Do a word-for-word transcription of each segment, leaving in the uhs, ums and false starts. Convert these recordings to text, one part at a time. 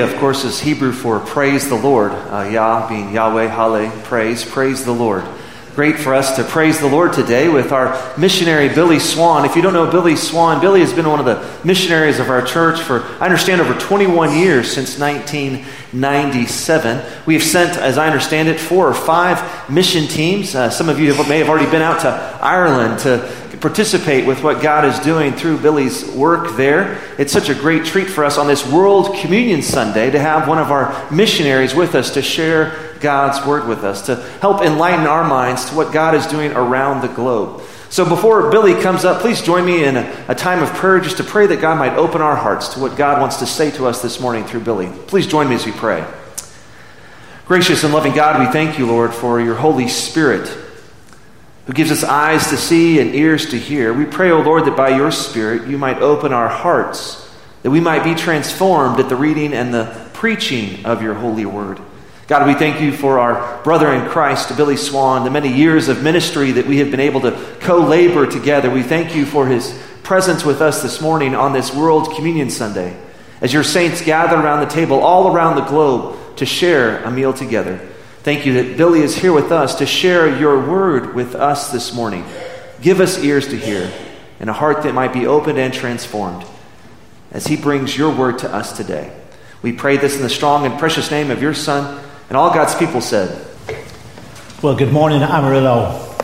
Hallelujah, of course, is Hebrew for praise the Lord. Uh, Yah being Yahweh, Hallel, praise, praise the Lord. Great for us to praise the Lord today with our missionary, Billy Swan. If you don't know Billy Swan, Billy has been one of the missionaries of our church for, I understand, over twenty-one years since nineteen ninety-seven. We have sent, as I understand it, four or five mission teams. Uh, some of you have, may have already been out to Ireland to participate with what God is doing through Billy's work there. It's such a great treat for us on this World Communion Sunday to have one of our missionaries with us to share God's word with us, to help enlighten our minds to what God is doing around the globe. So before Billy comes up, please join me in a, a time of prayer just to pray that God might open our hearts to what God wants to say to us this morning through Billy. Please join me as we pray. Gracious and loving God, we thank you, Lord, for your Holy Spirit, who gives us eyes to see and ears to hear. We pray, O Lord, that by your Spirit you might open our hearts, that we might be transformed at the reading and the preaching of your holy word. God, we thank you for our brother in Christ, Billy Swan, the many years of ministry that we have been able to co-labor together. We thank you for his presence with us this morning on this World Communion Sunday, as your saints gather around the table all around the globe to share a meal together. Thank you that Billy is here with us to share your word with us this morning. Give us ears to hear and a heart that might be opened and transformed as he brings your word to us today. We pray this in the strong and precious name of your Son, and all God's people said. Well, good morning, Amarillo.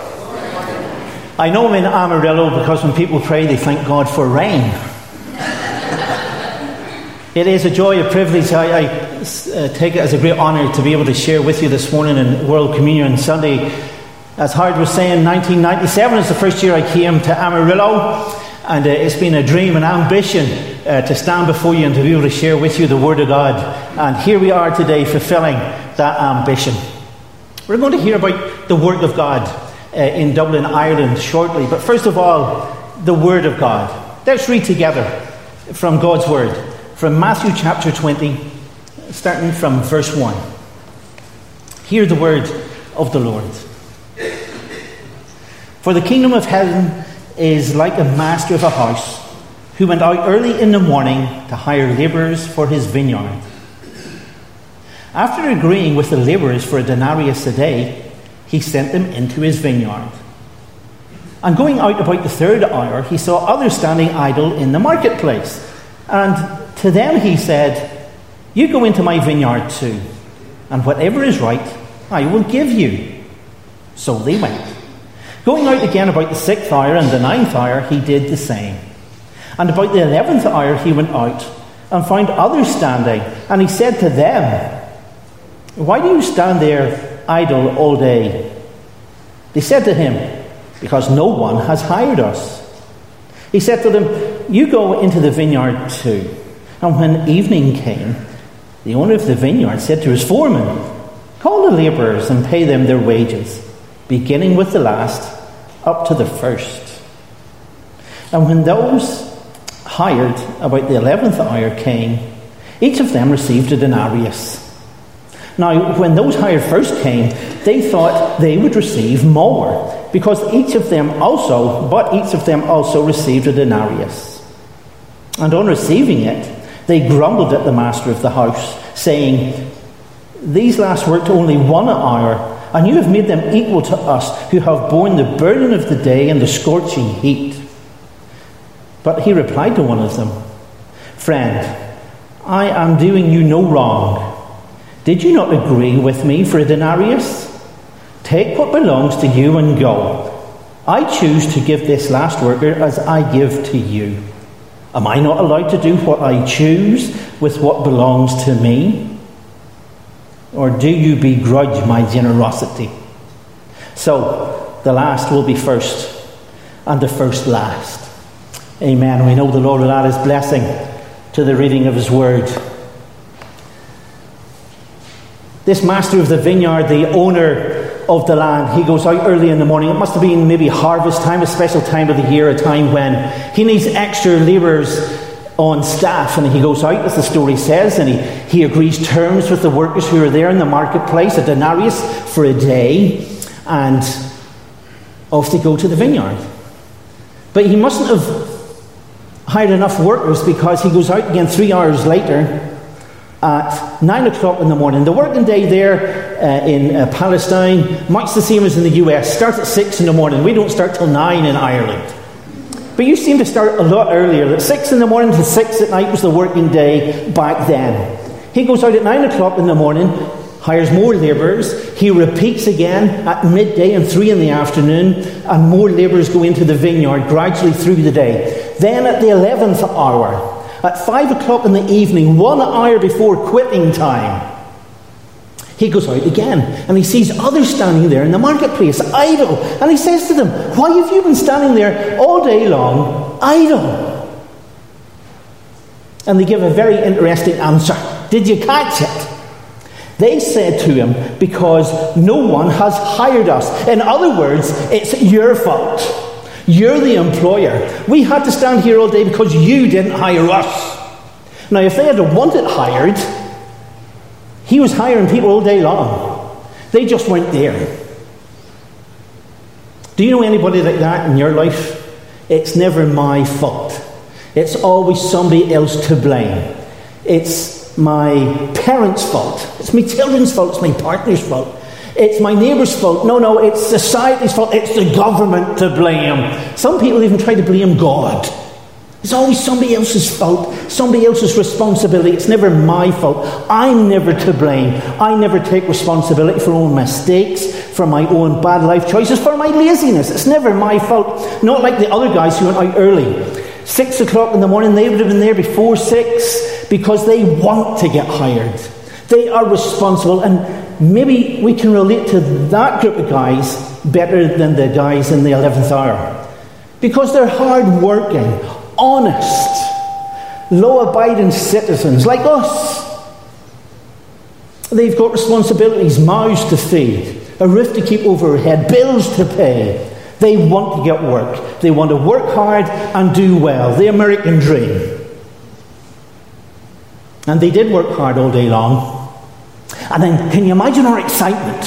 I know I'm in Amarillo because when people pray, they thank God for rain. It is a joy, a privilege. I, I uh, take it as a great honor to be able to share with you this morning in World Communion Sunday. As Howard was saying, nineteen ninety-seven is the first year I came to Amarillo, and uh, it's been a dream and ambition uh, to stand before you and to be able to share with you the Word of God. And here we are today fulfilling that ambition. We're going to hear about the Word of God uh, in Dublin, Ireland shortly. But first of all, the Word of God. Let's read together from God's Word, from Matthew chapter twenty, starting from verse one. Hear the word of the Lord. For the kingdom of heaven is like a master of a house who went out early in the morning to hire laborers for his vineyard. After agreeing with the laborers for a denarius a day, he sent them into his vineyard. And going out about the third hour, he saw others standing idle in the marketplace. And to them he said, "You go into my vineyard too, and whatever is right I will give you." So they went. Going out again about the sixth hour and the ninth hour, he did the same. And about the eleventh hour he went out, and found others standing, and he said to them, "Why do you stand there idle all day?" They said to him, "Because no one has hired us." He said to them, "You go into the vineyard too." And when evening came, the owner of the vineyard said to his foreman, "Call the laborers and pay them their wages, beginning with the last up to the first." And when those hired about the eleventh hour came, each of them received a denarius. Now, when those hired first came, they thought they would receive more, because each of them also, but each of them also received a denarius. And on receiving it, they grumbled at the master of the house, saying, "These last worked only one hour, and you have made them equal to us who have borne the burden of the day and the scorching heat." But he replied to one of them, "Friend, I am doing you no wrong. Did you not agree with me for a denarius? Take what belongs to you and go. I choose to give this last worker as I give to you. Am I not allowed to do what I choose with what belongs to me? Or do you begrudge my generosity? So the last will be first, and the first last." Amen. We know the Lord will add his blessing to the reading of his word. This master of the vineyard, the owner of the land, he goes out early in the morning. It must have been maybe harvest time, a special time of the year, a time when he needs extra laborers on staff. And he goes out, as the story says, and he, he agrees terms with the workers who are there in the marketplace, a denarius for a day, and off they go to the vineyard. But he mustn't have hired enough workers, because he goes out again three hours later at nine o'clock in the morning. The working day there uh, in uh, Palestine, much the same as in the U S, starts at six in the morning. We don't start till nine in Ireland. But you seem to start a lot earlier. At six in the morning to six at night was the working day back then. He goes out at nine o'clock in the morning, hires more labourers. He repeats again at midday and three in the afternoon, and more labourers go into the vineyard gradually through the day. Then at the eleventh hour, at five o'clock in the evening, one hour before quitting time, he goes out again, and he sees others standing there in the marketplace, idle. And he says to them, "Why have you been standing there all day long, idle?" And they give a very interesting answer. Did you catch it? They said to him, "Because no one has hired us." In other words, it's your fault. You're the employer. We had to stand here all day because you didn't hire us. Now, if they had wanted hired, he was hiring people all day long. They just weren't there. Do you know anybody like that in your life? It's never my fault. It's always somebody else to blame. It's my parents' fault. It's my children's fault. It's my partner's fault. It's my neighbour's fault. No, no, it's society's fault. It's the government to blame. Some people even try to blame God. It's always somebody else's fault, somebody else's responsibility. It's never my fault. I'm never to blame. I never take responsibility for my own mistakes, for my own bad life choices, for my laziness. It's never my fault. Not like the other guys who went out early. Six o'clock in the morning, they would have been there before six because they want to get hired. They are responsible, and maybe we can relate to that group of guys better than the guys in the eleventh hour. Because they're hard-working, honest, law-abiding citizens like us. They've got responsibilities, mouths to feed, a roof to keep over their head, bills to pay. They want to get work. They want to work hard and do well. The American dream. And they did work hard all day long. And then, can you imagine our excitement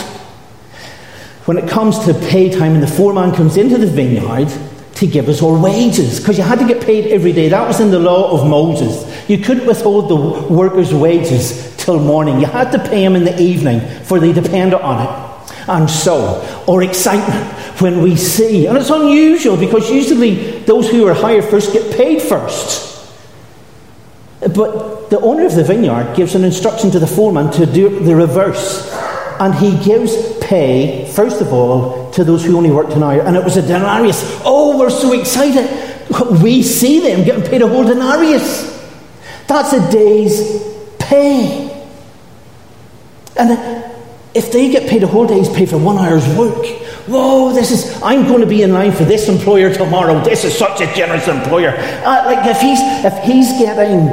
when it comes to pay time and the foreman comes into the vineyard to give us our wages? Because you had to get paid every day. That was in the law of Moses. You couldn't withhold the workers' wages till morning. You had to pay them in the evening, for they depended on it. And so, our excitement when we see, and it's unusual because usually those who are hired first get paid first. But the owner of the vineyard gives an instruction to the foreman to do the reverse. And he gives pay, first of all, to those who only worked an hour. And it was a denarius. Oh, we're so excited. We see them getting paid a whole denarius. That's a day's pay. And if they get paid a whole day's pay for one hour's work, whoa, this is, I'm going to be in line for this employer tomorrow. This is such a generous employer. Uh, like if he's, if he's getting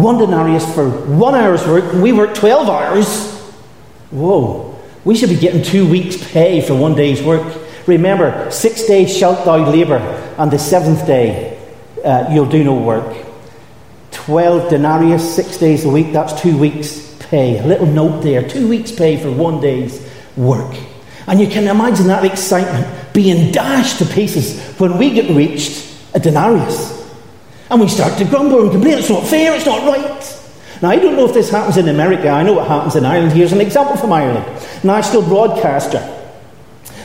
one denarius for one hour's work, and we work twelve hours. Whoa, we should be getting two weeks' pay for one day's work. Remember, six days shalt thou labour, and the seventh day uh, you'll do no work. Twelve denarius, six days a week, that's two weeks' pay. A little note there, two weeks' pay for one day's work. And you can imagine that excitement being dashed to pieces when we get reached a denarius. And we start to grumble and complain, it's not fair, it's not right. Now, I don't know if this happens in America. I know what happens in Ireland. Here's an example from Ireland. National Broadcaster.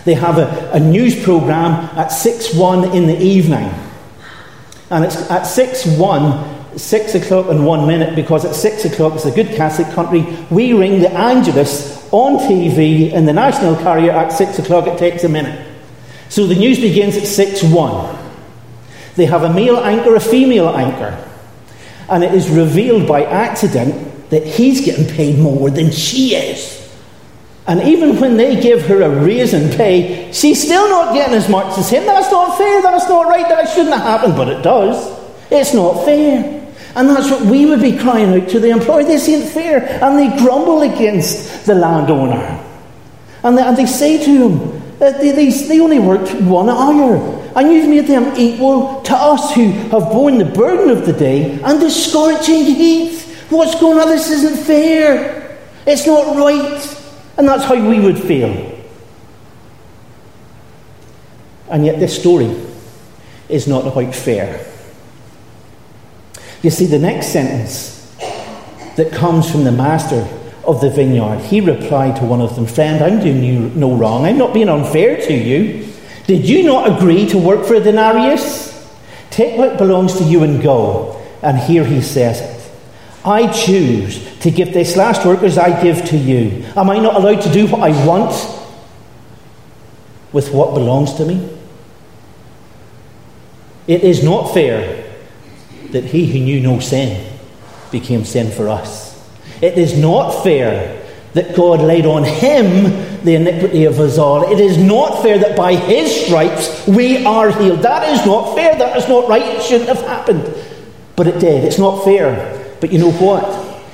They have a, a news programme at six one in the evening. And it's at six one, six o'clock in one minute, because at six o'clock, it's a good Catholic country, we ring the Angelus on T V in the national carrier at six o'clock. It takes a minute. So the news begins at six one. They have a male anchor, a female anchor. And it is revealed by accident that he's getting paid more than she is. And even when they give her a raise in pay, she's still not getting as much as him. That's not fair, that's not right, that shouldn't have happened. But it does. It's not fair. And that's what we would be crying out to the employer. This ain't fair. And they grumble against the landowner. And they, and they say to him, that they, they, they only worked one hour. And you've made them equal to us who have borne the burden of the day and the scorching heat. What's going on? This isn't fair. It's not right. And that's how we would feel. And yet this story is not about fair. You see, the next sentence that comes from the master of the vineyard. He replied to one of them, "Friend, I'm doing you no wrong. I'm not being unfair to you. Did you not agree to work for a denarius? Take what belongs to you and go." And here he says it. "I choose to give this last work as I give to you. Am I not allowed to do what I want with what belongs to me?" It is not fair that he who knew no sin became sin for us. It is not fair that God laid on him the iniquity of us all. It is not fair that by his stripes we are healed. That is not fair. That is not right. It shouldn't have happened. But it did. It's not fair. But you know what?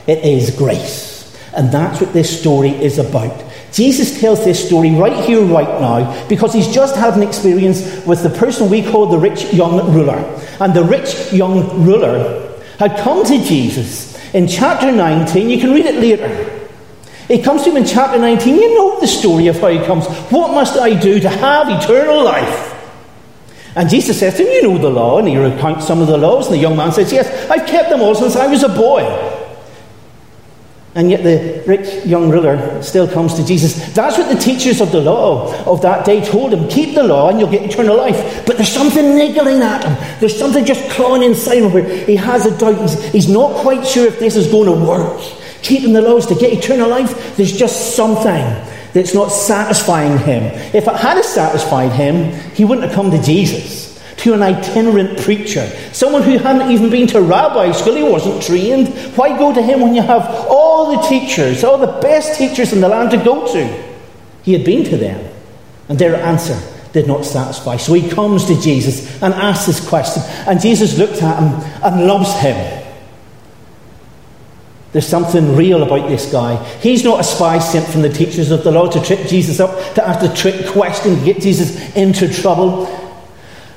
It is grace. And that's what this story is about. Jesus tells this story right here, right now, because he's just had an experience with the person we call the rich young ruler. And the rich young ruler had come to Jesus in chapter nineteen. You can read it later. It comes to him in chapter nineteen. You know the story of how he comes. "What must I do to have eternal life?" And Jesus says to him, "You know the law." And he recounts some of the laws. And the young man says, "Yes, I've kept them all since I was a boy." And yet the rich young ruler still comes to Jesus. That's what the teachers of the law of that day told him. Keep the law and you'll get eternal life. But there's something niggling at him. There's something just clawing inside him where he has a doubt. He's, he's not quite sure if this is going to work. Keeping the laws to get eternal life, there's just something that's not satisfying him. If it had satisfied him, he wouldn't have come to Jesus, to an itinerant preacher, someone who hadn't even been to rabbi school. He wasn't trained. Why go to him when you have all the teachers, all the best teachers in the land to go to? He had been to them, and their answer did not satisfy. So he comes to Jesus and asks this question, and Jesus looks at him and loves him. There's something real about this guy. He's not a spy sent from the teachers of the law to trip Jesus up, to ask a trick question, to get Jesus into trouble.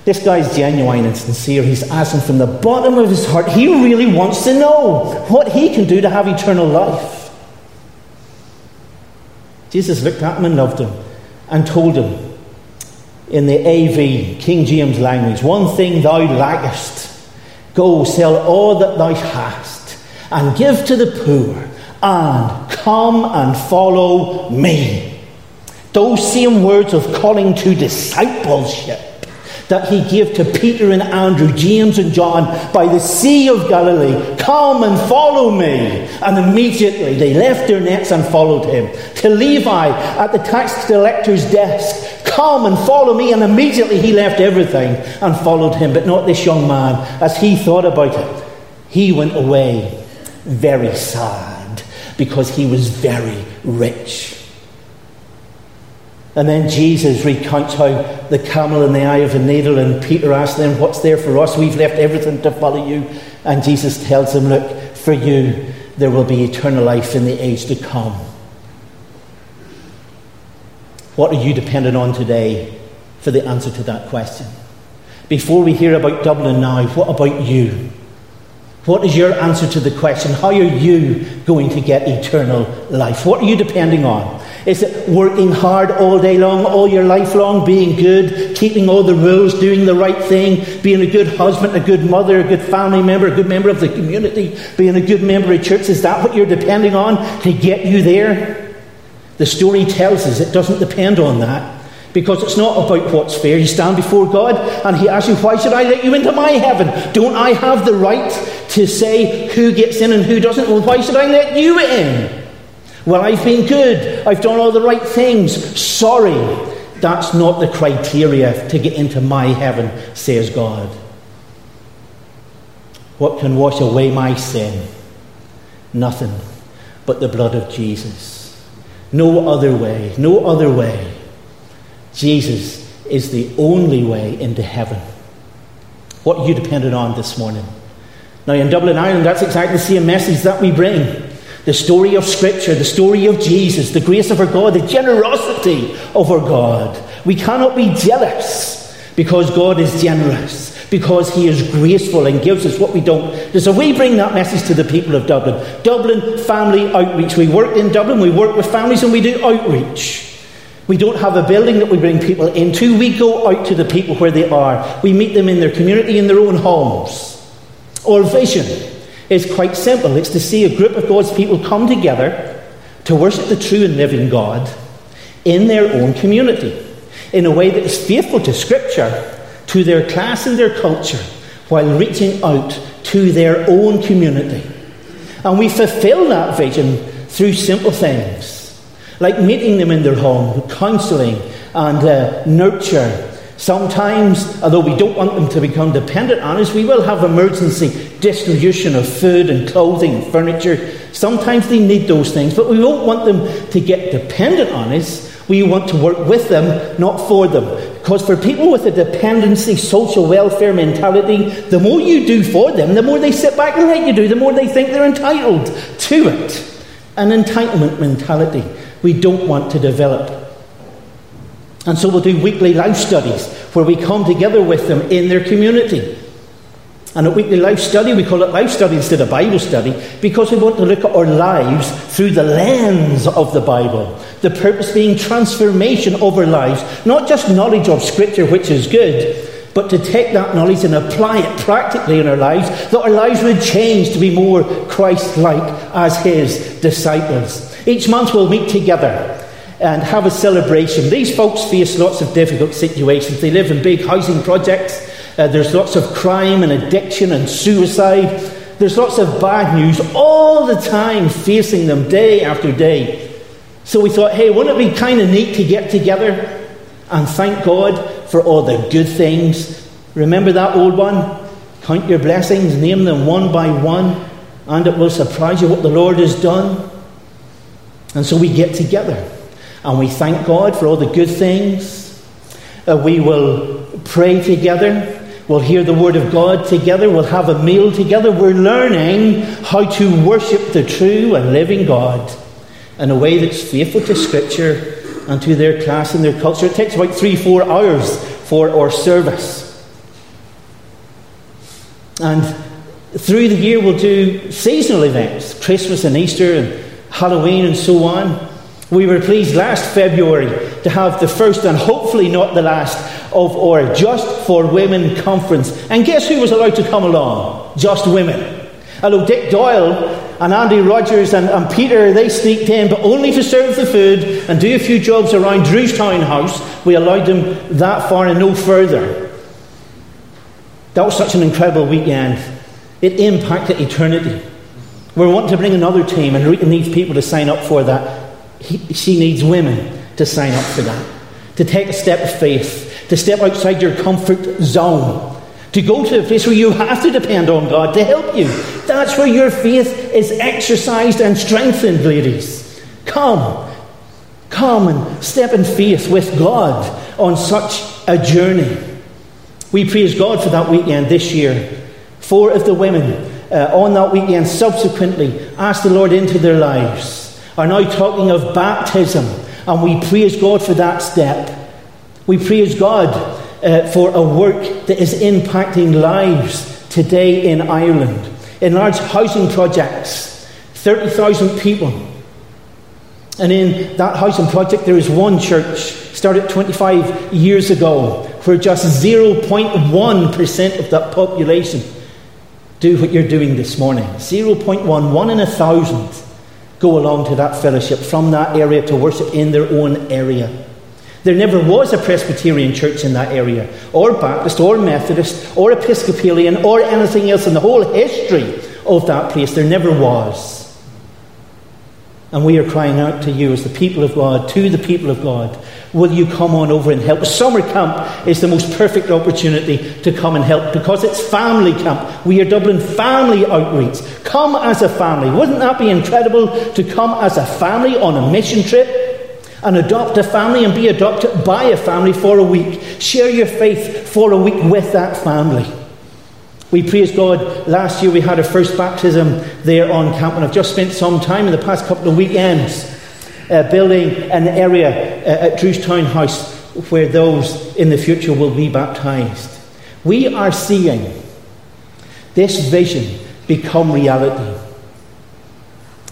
This guy's genuine and sincere. He's asking from the bottom of his heart. He really wants to know what he can do to have eternal life. Jesus looked at him and loved him and told him in the A V, King James language, "One thing thou lackest, go sell all that thou hast, and give to the poor, and come and follow me." Those same words of calling to discipleship that he gave to Peter and Andrew, James and John by the Sea of Galilee. "Come and follow me." And immediately they left their nets and followed him. To Levi at the tax collector's desk, "Come and follow me." And immediately he left everything and followed him. But not this young man. As he thought about it, he went away very sad, because he was very rich. And then Jesus recounts how the camel in the eye of a needle, and Peter asked them, "What's there for us? We've left everything to follow you." And Jesus tells them, "Look, for you there will be eternal life in the age to come." What are you dependent on today for the answer to that question? Before we hear about Dublin now, what about you? What is your answer to the question? How are you going to get eternal life? What are you depending on? Is it working hard all day long, all your life long, being good, keeping all the rules, doing the right thing, being a good husband, a good mother, a good family member, a good member of the community, being a good member of church? Is that what you're depending on to get you there? The story tells us it doesn't depend on that, because it's not about what's fair. You stand before God and he asks you, "Why should I let you into my heaven? Don't I have the right to say who gets in and who doesn't? Well, why should I let you in? Well, I've been good. I've done all the right things." Sorry, that's not the criteria to get into my heaven, says God. What can wash away my sin? Nothing but the blood of Jesus. No other way. No other way. Jesus is the only way into heaven. What are you dependent on this morning? Now in Dublin, Ireland, that's exactly the same message that we bring. The story of Scripture, the story of Jesus, the grace of our God, the generosity of our God. We cannot be jealous, because God is generous, because he is graceful and gives us what we don't. So we bring that message to the people of Dublin. Dublin Family Outreach. We work in Dublin, we work with families, and we do outreach. We don't have a building that we bring people into. We go out to the people where they are. We meet them in their community, in their own homes. Our vision is quite simple. It's to see a group of God's people come together to worship the true and living God in their own community, in a way that is faithful to Scripture, to their class and their culture, while reaching out to their own community. And we fulfil that vision through simple things, like meeting them in their home, counselling and uh, nurture. Sometimes, although we don't want them to become dependent on us, we will have emergency distribution of food and clothing and furniture. Sometimes they need those things, but we don't want them to get dependent on us. We want to work with them, not for them. Because for people with a dependency, social welfare mentality, the more you do for them, the more they sit back and let you do, the more they think they're entitled to it. An entitlement mentality we don't want to develop. And so we'll do weekly life studies where we come together with them in their community. And a weekly life study, we call it life study instead of Bible study, because we want to look at our lives through the lens of the Bible. The purpose being transformation of our lives. Not just knowledge of Scripture, which is good, but to take that knowledge and apply it practically in our lives, that our lives would change to be more Christ-like as His disciples. Each month we'll meet together and have a celebration. These folks face lots of difficult situations. They live in big housing projects. Uh, there's lots of crime and addiction and suicide. There's lots of bad news all the time facing them day after day. So we thought, hey, wouldn't it be kind of neat to get together and thank God for all the good things? Remember that old one? Count your blessings, name them one by one, and it will surprise you what the Lord has done. And so we get together and we thank God for all the good things. Uh, we will pray together. We'll hear the Word of God together. We'll have a meal together. We're learning how to worship the true and living God in a way that's faithful to Scripture and to their class and their culture. It takes about three, four hours for our service. And through the year we'll do seasonal events, Christmas and Easter and Halloween and so on. We were pleased last February to have the first and hopefully not the last of our Just for Women conference. And guess who was allowed to come along? Just women. Although Dick Doyle and Andy Rogers and, and Peter, they sneaked in, but only to serve the food and do a few jobs around Drewstown House. We allowed them that far and no further. That was such an incredible weekend. It impacted eternity. We're wanting to bring another team, and Rita needs people to sign up for that. He, she needs women to sign up for that. To take a step of faith. To step outside your comfort zone. To go to a place where you have to depend on God to help you. That's where your faith is exercised and strengthened, ladies. Come. Come and step in faith with God on such a journey. We praise God for that weekend this year. Four of the women uh, on that weekend subsequently asked the Lord into their lives, are now talking of baptism, and we praise God for that step. We praise God Uh, for a work that is impacting lives today in Ireland. In large housing projects, thirty thousand people. And in that housing project there is one church, started twenty-five years ago, where just zero point one percent of that population do what you're doing this morning. zero point one, one in a thousand go along to that fellowship from that area to worship in their own area. There never was a Presbyterian church in that area, or Baptist, or Methodist, or Episcopalian, or anything else in the whole history of that place. There never was. And we are crying out to you as the people of God, to the people of God, will you come on over and help? Summer camp is the most perfect opportunity to come and help, because it's family camp. We are Dublin Family Outreach. Come as a family. Wouldn't that be incredible, to come as a family on a mission trip? And adopt a family and be adopted by a family for a week. Share your faith for a week with that family. We praise God. Last year we had our first baptism there on camp, and I've just spent some time in the past couple of weekends uh, building an area uh, at Drewstown House where those in the future will be baptised. We are seeing this vision become reality.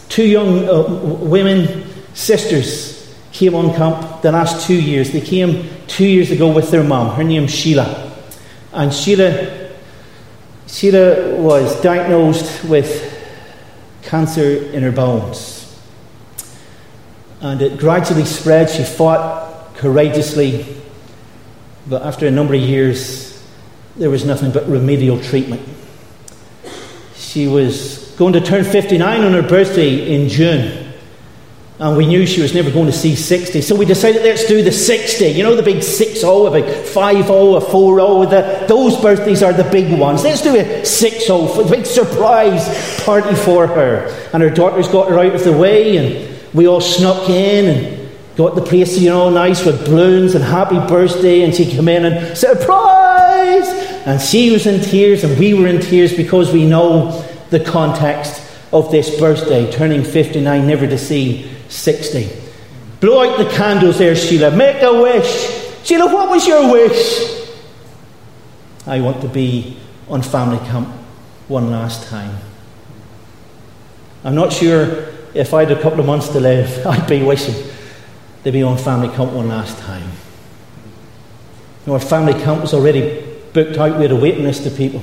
Two young uh, women, sisters, came on camp the last two years. They came two years ago with their mum. Her name's Sheila. And Sheila, Sheila was diagnosed with cancer in her bones. And it gradually spread. She fought courageously, but after a number of years, there was nothing but remedial treatment. She was going to turn fifty-nine on her birthday in June. And we knew she was never going to see sixty. So we decided, let's do the sixty. You know, the big six-oh, a big five-oh, a four-oh. The, those birthdays are the big ones. Let's do a six-oh, a big surprise party for her. And her daughters got her out of the way, and we all snuck in and got the place, you know, nice with balloons and happy birthday. And she came in and, surprise! And she was in tears, and we were in tears, because we know the context of this birthday, turning fifty-nine, never to see sixty. Blow out the candles there, Sheila. Make a wish. Sheila, what was your wish? I want to be on family camp one last time. I'm not sure if I had a couple of months to live, I'd be wishing to be on family camp one last time. Our family camp was already booked out. We had a waiting list of people.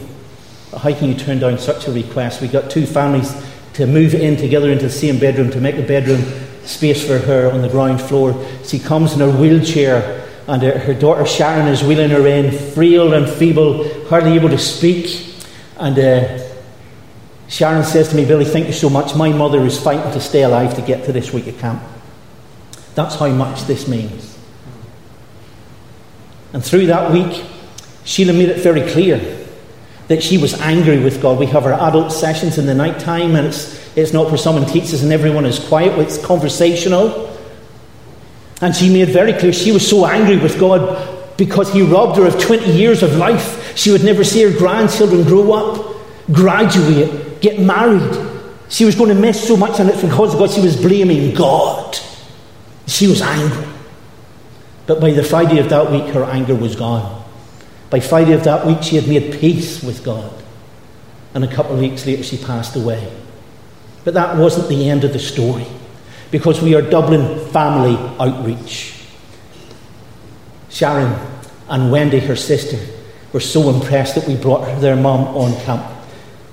How can you turn down such a request? We got two families to move in together into the same bedroom, to make a bedroom space for her on the ground floor. She comes in her wheelchair, and her, her daughter Sharon is wheeling her in, frail and feeble, hardly able to speak. And uh, Sharon says to me, Billy, thank you so much. My mother is fighting to stay alive to get to this week of camp. That's how much this means. And through that week, Sheila made it very clear that she was angry with God. We have our adult sessions in the night time, and it's it's not where someone teaches and everyone is quiet. It's conversational. And she made very clear she was so angry with God because he robbed her of twenty years of life. She would never see her grandchildren grow up, graduate, get married. She was going to miss so much, and it's because of God. She was blaming God. She was angry. But by the Friday of that week, her anger was gone. By Friday of that week, she had made peace with God. And a couple of weeks later, she passed away. But that wasn't the end of the story, because we are Dublin Family Outreach. Sharon and Wendy, her sister, were so impressed that we brought their mum on camp.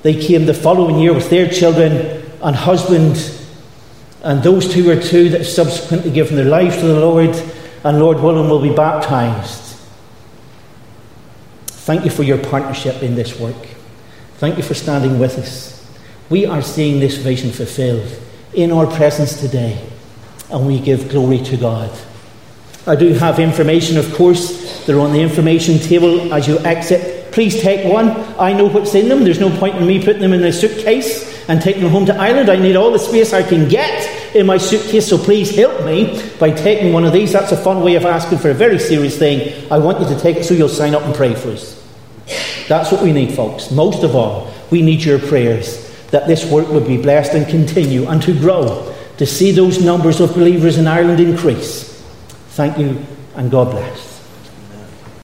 They came the following year with their children and husband, and those two are two that have subsequently given their life to the Lord, and Lord willing will be baptised. Thank you for your partnership in this work. Thank you for standing with us. We are seeing this vision fulfilled in our presence today, and we give glory to God. I do have information, of course. They're on the information table as you exit. Please take one. I know what's in them. There's no point in me putting them in a suitcase and taking them home to Ireland. I need all the space I can get in my suitcase, so please help me by taking one of these. That's a fun way of asking for a very serious thing. I want you to take it so you'll sign up and pray for us. That's what we need, folks. Most of all, we need your prayers that this work would be blessed and continue and to grow, to see those numbers of believers in Ireland increase. Thank you, and God bless.